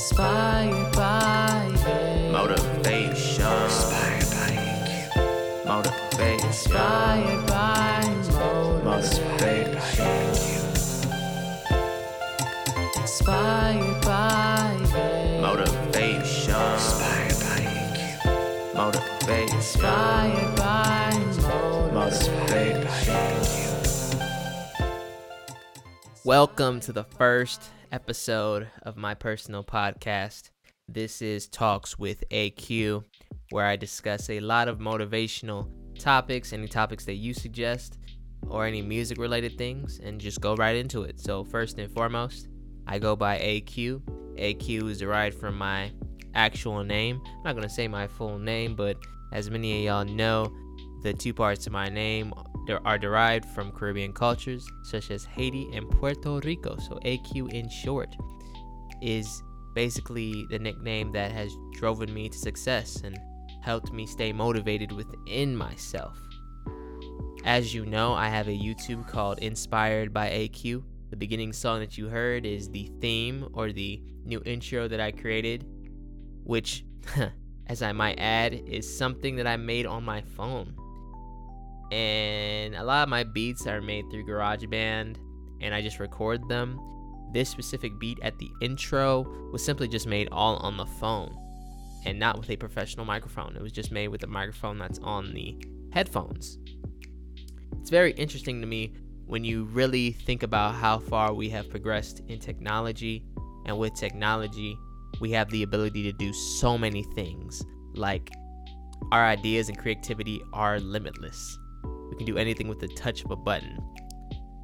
Inspired by AQ. Motivation. Inspired by AQ. Motivation. Inspired by motivation. Inspired by AQ. Inspired by AQ. Motivation. Inspired by AQ. Motivation. Inspired by motivation. Inspired by AQ. Welcome to the first episode of my personal podcast. This is Talks with AQ, where I discuss a lot of motivational topics, any topics that you suggest, or any music related things, and just go right into it. So first and foremost, I go by AQ. AQ is derived from my actual name. I'm not going to say my full name, but as many of y'all know, the two parts of my name are derived from Caribbean cultures such as Haiti and Puerto Rico. So AQ in short is basically the nickname that has driven me to success and helped me stay motivated within myself. As you know, I have a YouTube called Inspired by AQ. The beginning song that you heard is the theme or the new intro that I created, which, as I might add, is something that I made on my phone. And a lot of my beats are made through GarageBand, and I just record them. This specific beat at the intro was simply just made all on the phone and not with a professional microphone. It was just made with a microphone that's on the headphones. It's very interesting to me when you really think about how far we have progressed in technology, and with technology, we have the ability to do so many things. Like, our ideas and creativity are limitless. We can do anything with the touch of a button.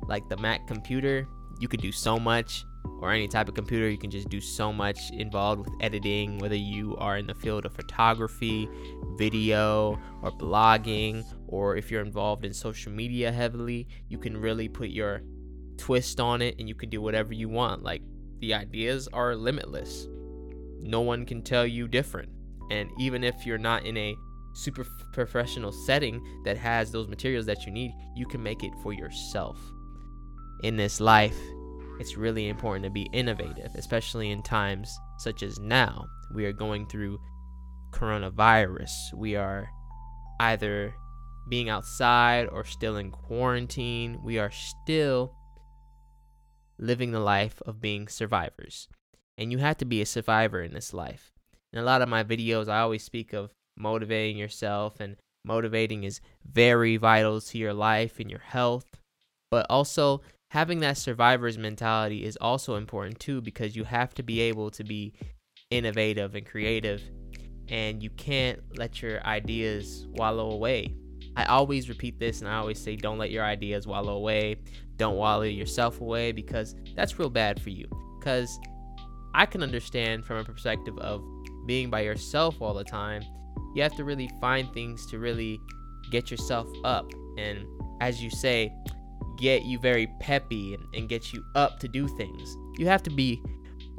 Like the Mac computer, you can do so much, or any type of computer, you can just do so much involved with editing, whether you are in the field of photography, video, or blogging, or if you're involved in social media heavily, you can really put your twist on it and you can do whatever you want. Like, the ideas are limitless. No one can tell you different. And even if you're not in a super professional setting that has those materials that you need, you can make it for yourself. In this life, it's really important to be innovative, especially in times such as now. We are going through coronavirus. We are either being outside or still in quarantine. We are still living the life of being survivors. And you have to be a survivor in this life. In a lot of my videos, I always speak of motivating yourself, and motivating is very vital to your life and your health. But also, having that survivor's mentality is also important too, because you have to be able to be innovative and creative, and you can't let your ideas wallow away. I always repeat this, and I always say, don't let your ideas wallow away. Don't wallow yourself away, because that's real bad for you. Because I can understand from a perspective of being by yourself all the time, you have to really find things to really get yourself up, and as you say, get you very peppy and get you up to do things. You have to be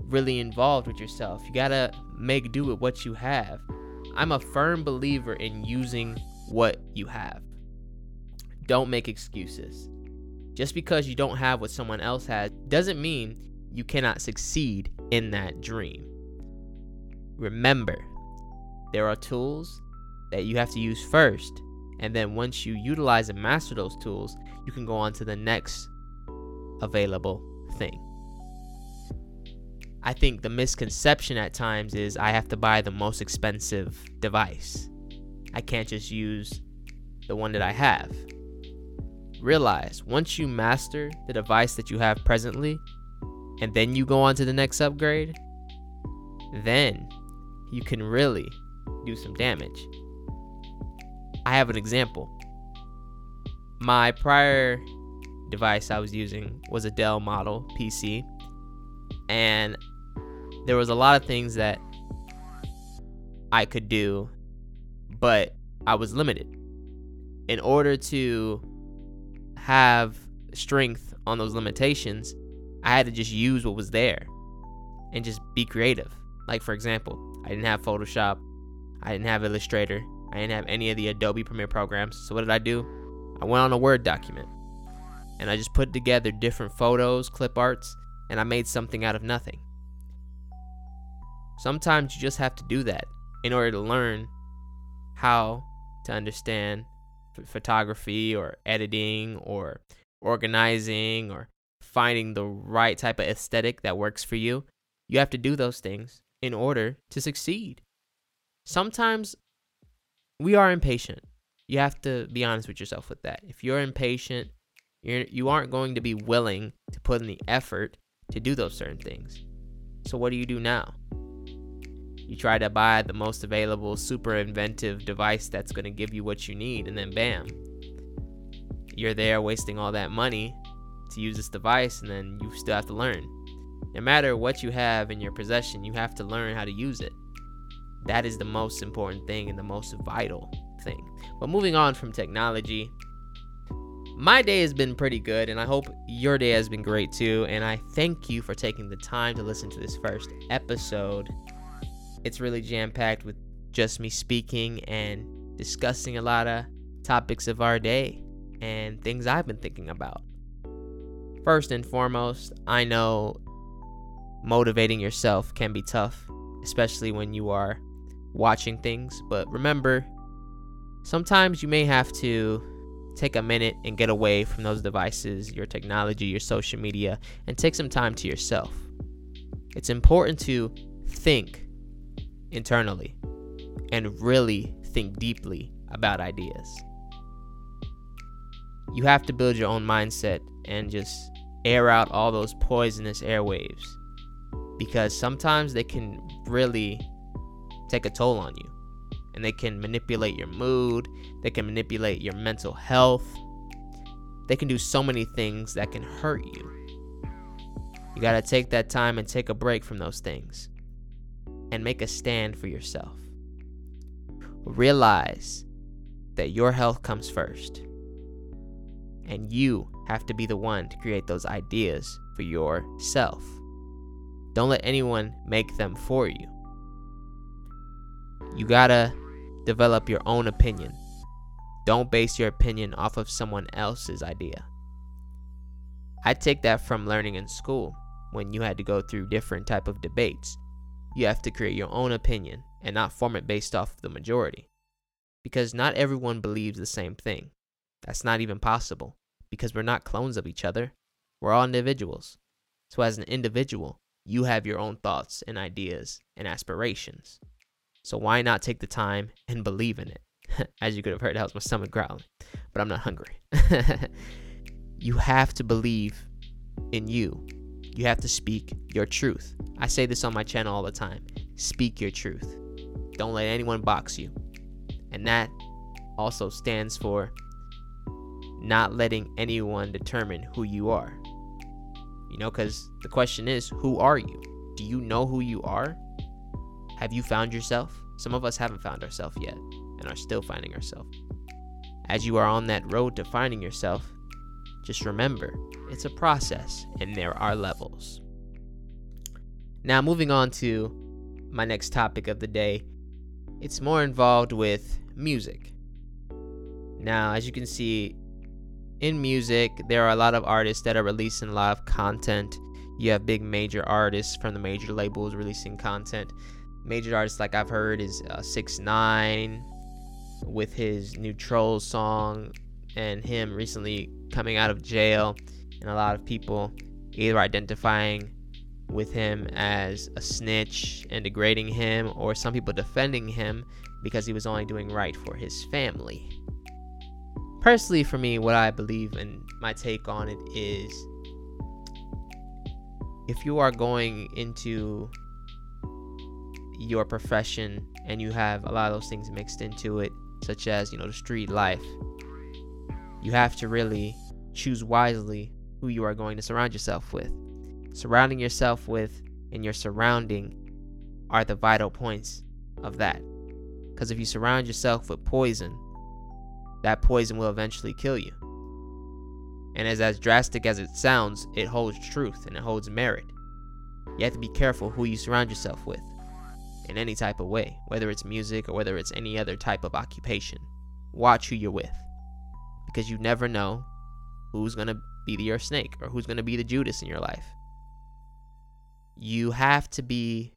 really involved with yourself. You gotta make do with what you have. I'm a firm believer in using what you have. Don't make excuses. Just because you don't have what someone else has doesn't mean you cannot succeed in that dream. Remember, there are tools that you have to use first, and then once you utilize and master those tools, you can go on to the next available thing. I think the misconception at times is I have to buy the most expensive device. I can't just use the one that I have. Realize, once you master the device that you have presently, and then you go on to the next upgrade, then you can really do some damage. I have an example. My prior device I was using was a Dell model PC, and there was a lot of things that I could do, but I was limited. In order to have strength on those limitations, I had to just use what was there and just be creative. Like, for example, I didn't have Photoshop, I didn't have Illustrator, I didn't have any of the Adobe Premiere programs. So what did I do? I went on a Word document, and I just put together different photos, clip arts, and I made something out of nothing. Sometimes you just have to do that in order to learn how to understand photography or editing or organizing or finding the right type of aesthetic that works for you. You have to do those things in order to succeed. Sometimes we are impatient. You have to be honest with yourself with that. If you're impatient, you aren't going to be willing to put in the effort to do those certain things. So what do you do now? You try to buy the most available, super inventive device that's going to give you what you need, and then bam, you're there wasting all that money to use this device, and then you still have to learn. No matter what you have in your possession, you have to learn how to use it. That is the most important thing and the most vital thing. But moving on from technology, my day has been pretty good, and I hope your day has been great too, and I thank you for taking the time to listen to this first episode. It's really jam-packed with just me speaking and discussing a lot of topics of our day and things I've been thinking about. First and foremost, I know motivating yourself can be tough, especially when you are watching things. But remember, sometimes you may have to take a minute and get away from those devices, your technology, your social media, and take some time to yourself. It's important to think internally and really think deeply about ideas. You have to build your own mindset and just air out all those poisonous airwaves, because sometimes they can really take a toll on you, and they can manipulate your mood, they can manipulate your mental health, they can do so many things that can hurt you. You gotta take that time and take a break from those things and make a stand for yourself. Realize that your health comes first, and you have to be the one to create those ideas for yourself. Don't let anyone make them for you. You gotta develop your own opinion. Don't base your opinion off of someone else's idea. I take that from learning in school, when you had to go through different type of debates. You have to create your own opinion and not form it based off of the majority, because not everyone believes the same thing. That's not even possible, because we're not clones of each other. We're all individuals. So as an individual, you have your own thoughts and ideas and aspirations. So why not take the time and believe in it? As you could have heard, that was my stomach growling, but I'm not hungry. You have to believe in you. You have to speak your truth. I say this on my channel all the time. Speak your truth. Don't let anyone box you. And that also stands for not letting anyone determine who you are. You know, because the question is, who are you? Do you know who you are? Have you found yourself? Some of us haven't found ourselves yet and are still finding ourselves. As you are on that road to finding yourself, just remember, it's a process and there are levels. Now, moving on to my next topic of the day, it's more involved with music. Now, as you can see, in music, there are a lot of artists that are releasing a lot of content. You have big major artists from the major labels releasing content. Major artists like I've heard is 6ix9ine with his new Trolls song, and him recently coming out of jail, and a lot of people either identifying with him as a snitch and degrading him, or some people defending him because he was only doing right for his family. Personally, for me, what I believe and my take on it is, if you are going into your profession and you have a lot of those things mixed into it, such as, you know, the street life, you have to really choose wisely who you are going to surround yourself with. Surrounding yourself with and your surrounding are the vital points of that. Because if you surround yourself with poison, that poison will eventually kill you. And as drastic as it sounds, it holds truth and it holds merit. You have to be careful who you surround yourself with in any type of way, whether it's music or whether it's any other type of occupation. Watch who you're with, because you never know who's going to be your snake or who's going to be the Judas in your life. You have to be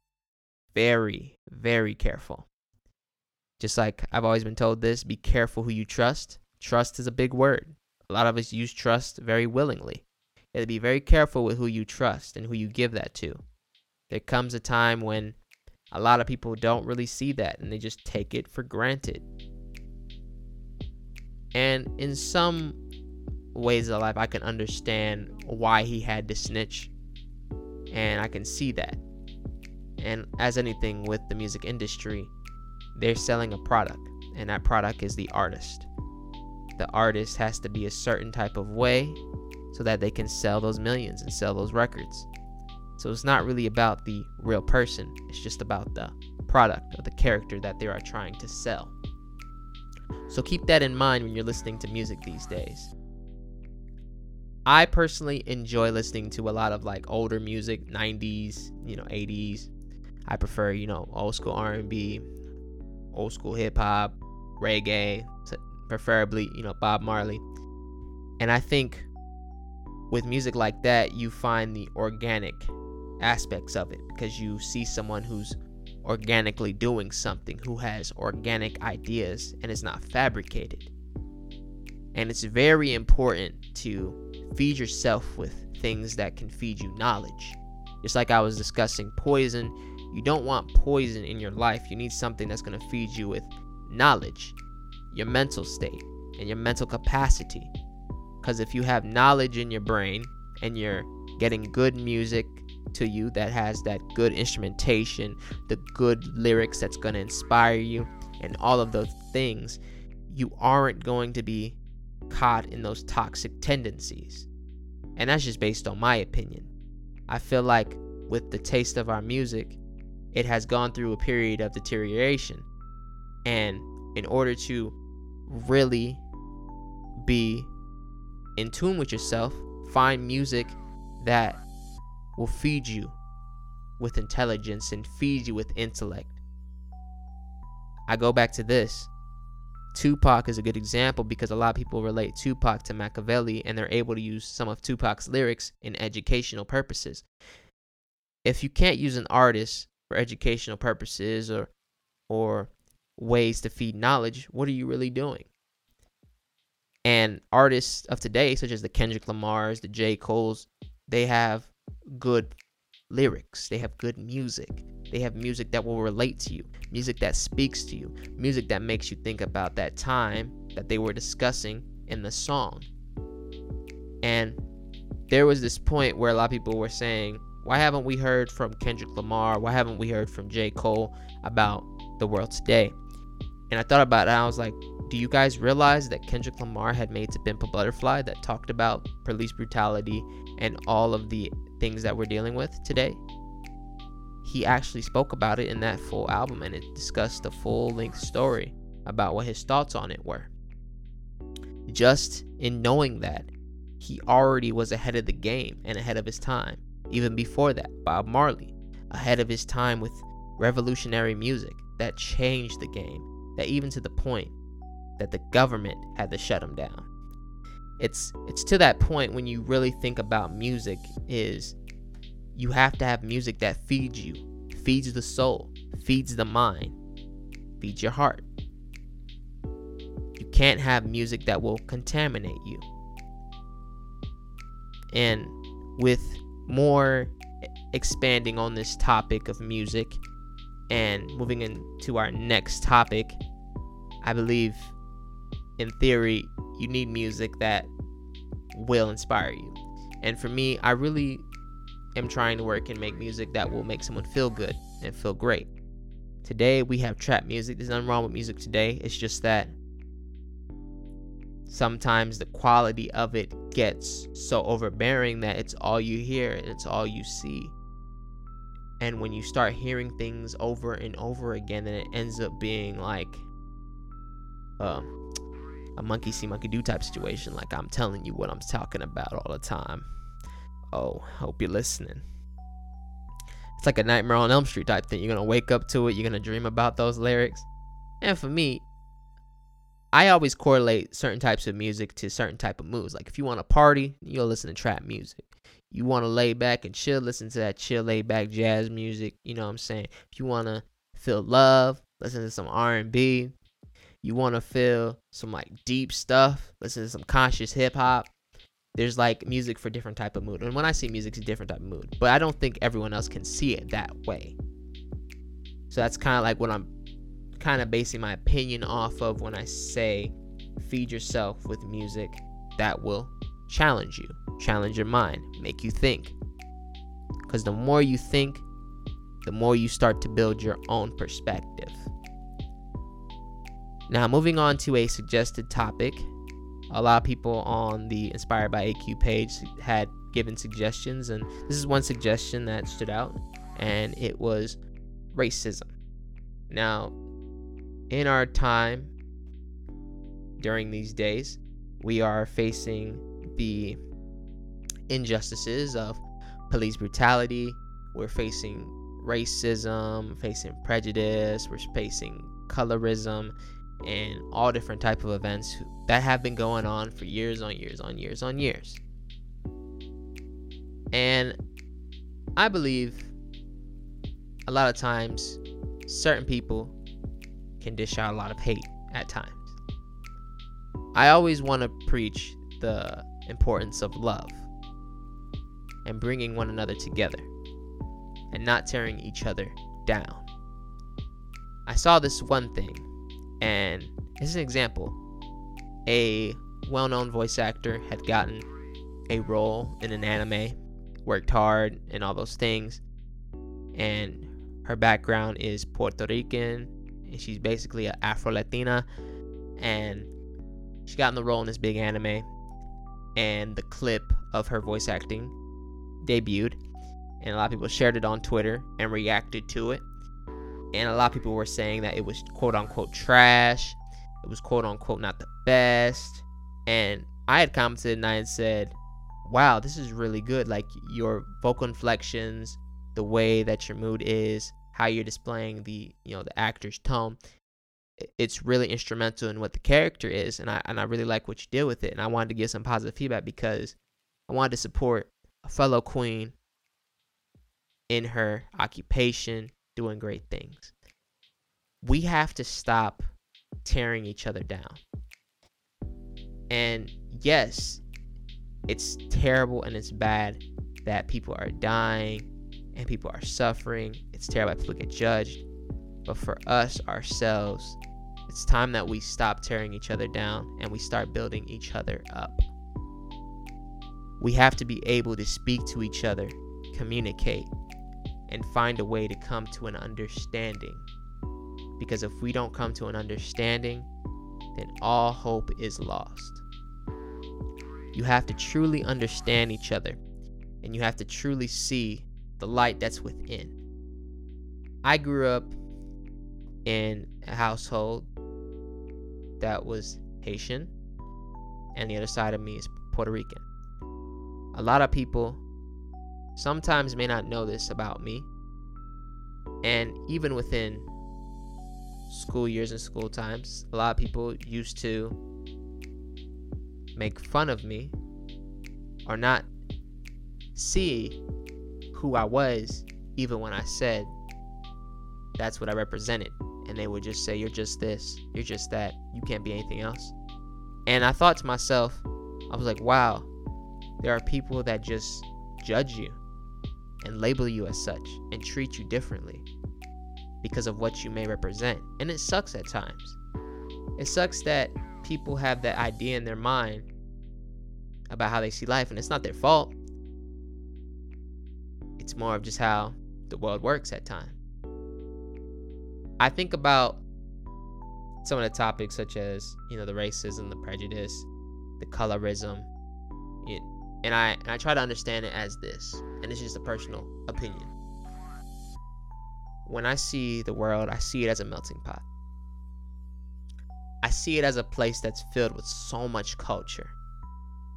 very, very careful. Just like I've always been told this, be careful who you trust. Trust is a big word. A lot of us use trust very willingly. You have to be very careful with who you trust and who you give that to. There comes a time when a lot of people don't really see that and they just take it for granted. And in some ways of life, I can understand why he had to snitch, and I can see that. And as anything with the music industry, they're selling a product, and that product is the artist. The artist has to be a certain type of way so that they can sell those millions and sell those records. So it's not really about the real person. It's just about the product or the character that they are trying to sell. So keep that in mind when you're listening to music these days. I personally enjoy listening to a lot of like older music, 90s, 80s. I prefer, old school R&B, old school hip hop, reggae, preferably, Bob Marley. And I think with music like that, you find the organic aspects of it because you see someone who's organically doing something, who has organic ideas and is not fabricated. And it's very important to feed yourself with things that can feed you knowledge. Just like I was discussing poison, you don't want poison in your life. You need something that's going to feed you with knowledge, your mental state, and your mental capacity. Because if you have knowledge in your brain and you're getting good music to you that has that good instrumentation, the good lyrics that's going to inspire you, and all of those things, you aren't going to be caught in those toxic tendencies. And that's just based on my opinion. I feel like with the taste of our music, it has gone through a period of deterioration. And in order to really be in tune with yourself, find music that will feed you with intelligence and feed you with intellect. I go back to this. Tupac is a good example because a lot of people relate Tupac to Machiavelli, and they're able to use some of Tupac's lyrics in educational purposes. If you can't use an artist for educational purposes or ways to feed knowledge, what are you really doing? And artists of today, such as the Kendrick Lamars, the J. Coles, they have good lyrics. They have good music. They have music that will relate to you, music that speaks to you, music that makes you think about that time that they were discussing in the song. And there was this point where a lot of people were saying, why haven't we heard from Kendrick Lamar? Why haven't we heard from J. Cole about the world today? And I thought about it, and I was like, do you guys realize that Kendrick Lamar had made To Pimp a Butterfly that talked about police brutality and all of the things that we're dealing with today? He actually spoke about it in that full album, and it discussed the full-length story about what his thoughts on it were. Just in knowing that, he already was ahead of the game and ahead of his time. Even before that, Bob Marley, ahead of his time with revolutionary music that changed the game, that even to the point that the government had to shut him down. It's to that point when you really think about music is you have to have music that feeds you, feeds the soul, feeds the mind, feeds your heart. You can't have music that will contaminate you. And with more expanding on this topic of music and moving into our next topic, I believe in theory you need music that will inspire you. And for me, I really am trying to work and make music that will make someone feel good and feel great. Today we have trap music. There's nothing wrong with music today. It's just that sometimes the quality of it gets so overbearing that it's all you hear and it's all you see. And when you start hearing things over and over again, then it ends up being like a monkey see, monkey do type situation. Like, I'm telling you what I'm talking about all the time. Oh, hope you're listening. It's like a Nightmare on Elm Street type thing. You're going to wake up to it. You're going to dream about those lyrics. And for me, I always correlate certain types of music to certain type of moods. Like, if you want to party, you'll listen to trap music. you want to lay back and chill, listen to that chill, laid back jazz music. You know what I'm saying? If you want to feel love, listen to some R&B. You want to feel some like deep stuff, listen to some conscious hip hop. There's like music for different type of mood. And when I see music, it's a different type of mood, but I don't think everyone else can see it that way. So that's kind of like what I'm kind of basing my opinion off of when I say feed yourself with music that will challenge you, challenge your mind, make you think. Because the more you think, the more you start to build your own perspective. Now, moving on to a suggested topic. A lot of people on the Inspired by AQ page had given suggestions, and this is one suggestion that stood out, and it was racism. Now, in our time during these days, we are facing the injustices of police brutality. We're facing racism, facing prejudice, we're facing colorism, and all different type of events that have been going on for years on years on years on years. And I believe a lot of times certain people can dish out a lot of hate at times. I always want to preach the importance of love and bringing one another together and not tearing each other down. I saw this one thing, and this is an example. A well-known voice actor had gotten a role in an anime, worked hard and all those things, and her background is Puerto Rican, and she's basically an Afro-Latina, and she got in the role in this big anime, and the clip of her voice acting debuted, and a lot of people shared it on Twitter and reacted to it, and a lot of people were saying that it was quote-unquote trash, it was quote-unquote not the best, and I had commented and I had said, wow, this is really good, like your vocal inflections, the way that your mood is, how you're displaying the, you know, the actor's tone, it's really instrumental in what the character is, and I really like what you did with it. And I wanted to give some positive feedback because I wanted to support a fellow queen in her occupation doing great things. We have to stop tearing each other down. And yes, it's terrible and it's bad that people are dying and people are suffering. It's terrible that people get judged. But for us, ourselves, it's time that we stop tearing each other down and we start building each other up. We have to be able to speak to each other, communicate, and find a way to come to an understanding. Because if we don't come to an understanding, then all hope is lost. You have to truly understand each other, and you have to truly see the light that's within. I grew up in a household that was Haitian, and the other side of me is Puerto Rican. A lot of people sometimes may not know this about me, and even within school years and school times, a lot of people used to make fun of me or not see who I was, even when I said that's what I represented. And they would just say, you're just this, you're just that, you can't be anything else. And I thought to myself, I was like, wow, there are people that just judge you and label you as such and treat you differently because of what you may represent. And it sucks at times. It sucks that people have that idea in their mind about how they see life, and it's not their fault. It's more of just how the world works at times. I think about some of the topics such as, you know, the racism, the prejudice, the colorism, and I try to understand it as this, and it's just a personal opinion. When I see the world, I see it as a melting pot. I see it as a place that's filled with so much culture,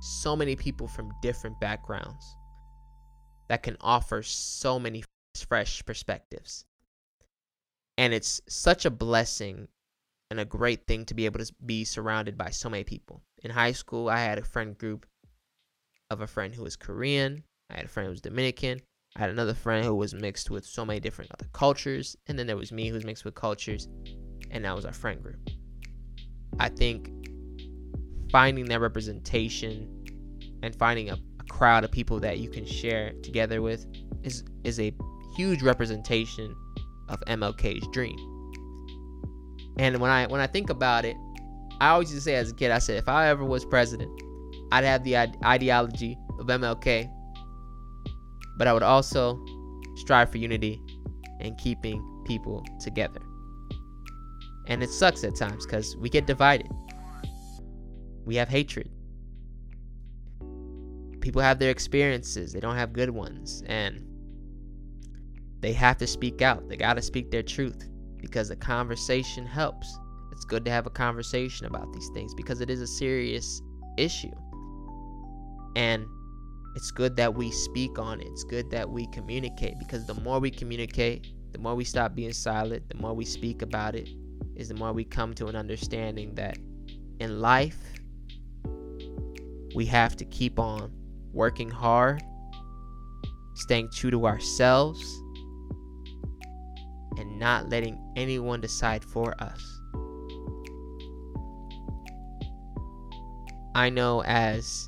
so many people from different backgrounds that can offer so many fresh perspectives. And it's such a blessing and a great thing to be able to be surrounded by so many people. In high school, I had a friend group of a friend who was Korean. I had a friend who was Dominican. I had another friend who was mixed with so many different other cultures. And then there was me who was mixed with cultures. And that was our friend group. I think finding that representation and finding a crowd of people that you can share together with is a huge representation of MLK's dream. And when I think about it, I always used to say as a kid, I said, if I ever was president, I'd have the ideology of MLK, but I would also strive for unity and keeping people together. And it sucks at times because we get divided. We have hatred. People have their experiences. They don't have good ones. And they have to speak out. They got to speak their truth because the conversation helps. It's good to have a conversation about these things because it is a serious issue. And it's good that we speak on it. It's good that we communicate because the more we communicate, the more we stop being silent, the more we speak about it, is the more we come to an understanding that in life, we have to keep on working hard, staying true to ourselves, and not letting anyone decide for us. I know as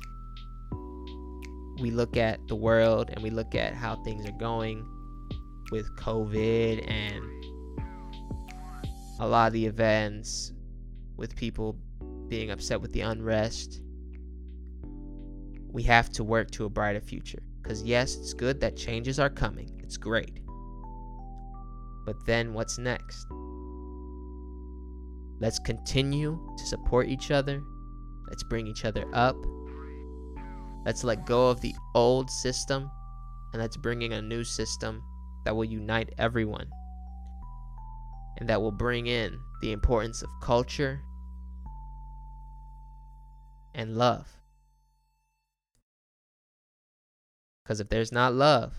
we look at the world and we look at how things are going with COVID and a lot of the events with people being upset with the unrest, we have to work to a brighter future. Because yes, it's good that changes are coming. It's great. But then what's next? Let's continue to support each other. Let's bring each other up. Let's let go of the old system. And let's bring in a new system that will unite everyone. And that will bring in the importance of culture and love. Because if there's not love,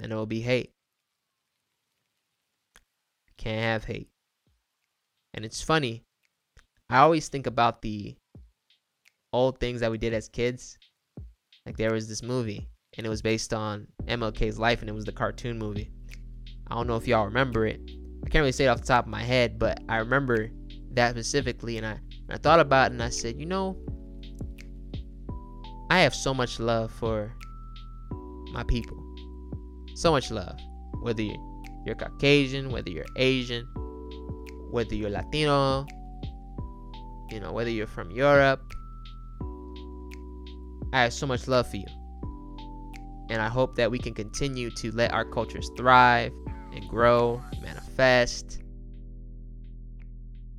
then it will be hate. You can't have hate. And it's funny. I always think about the old things that we did as kids. Like there was this movie, and it was based on MLK's life, and it was the cartoon movie. I don't know if y'all remember it. I can't really say it off the top of my head, but I remember that specifically. And I thought about it, and I said, you know, I have so much love for my people. So much love. Whether you're Caucasian, whether you're Asian, whether you're Latino, you know, whether you're from Europe. I have so much love for you. And I hope that we can continue to let our cultures thrive and grow, manifest.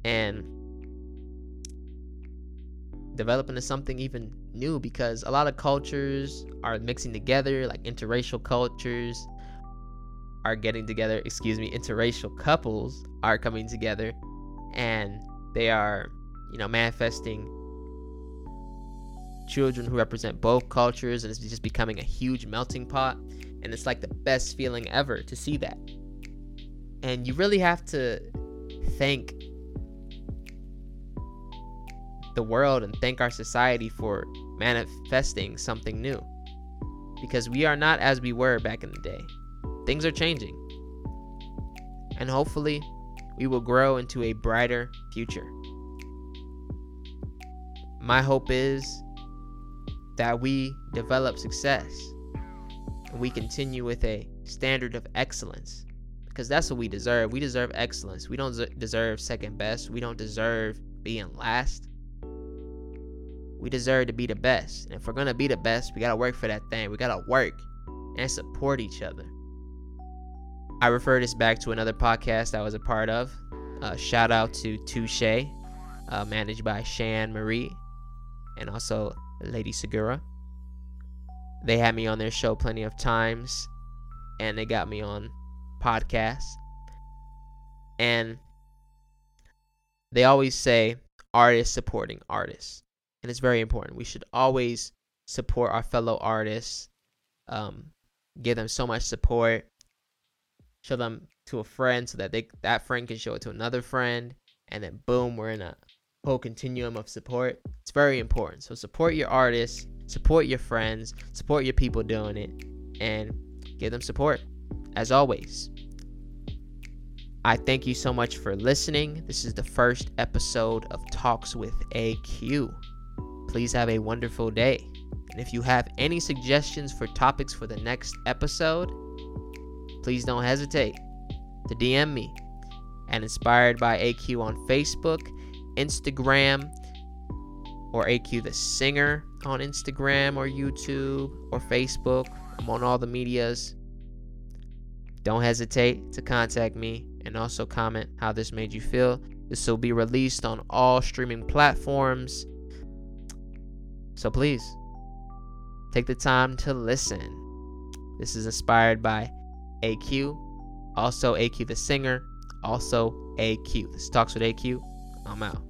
And develop into something even new, because a lot of cultures are mixing together, like interracial cultures are getting together, interracial couples are coming together, and they are, you know, manifesting children who represent both cultures, and it's just becoming a huge melting pot. And it's like the best feeling ever to see that. And you really have to thank the world and thank our society for manifesting something new, because we are not as we were back in the day. Things are changing, and hopefully we will grow into a brighter future. My hope is that we develop success and we continue with a standard of excellence, because that's what we deserve. We deserve excellence. We don't deserve second best. We don't deserve being last. We deserve to be the best. And if we're going to be the best, we got to work for that thing. We got to work and support each other. I refer this back to another podcast I was a part of. Shout out to Touche, managed by Shan Marie and also Lady Segura. They had me on their show plenty of times, and they got me on podcasts. And they always say artists supporting artists. And it's very important. We should always support our fellow artists, give them so much support, show them to a friend so that that friend can show it to another friend, and then boom, we're in a whole continuum of support. It's very important. So support your artists, Support your friends, support your people doing it, and give them support. As always, I thank you so much for listening. This is the first episode of Talks with AQ. Please have a wonderful day. And if you have any suggestions for topics for the next episode, please don't hesitate to DM me at Inspired by AQ on Facebook, Instagram, or AQ the Singer on Instagram or YouTube or Facebook. I'm on all the medias. Don't hesitate to contact me and also comment how this made you feel. This will be released on all streaming platforms. So please, take the time to listen. This is Inspired by AQ, also AQ the Singer, also AQ. This Talks with AQ. I'm out.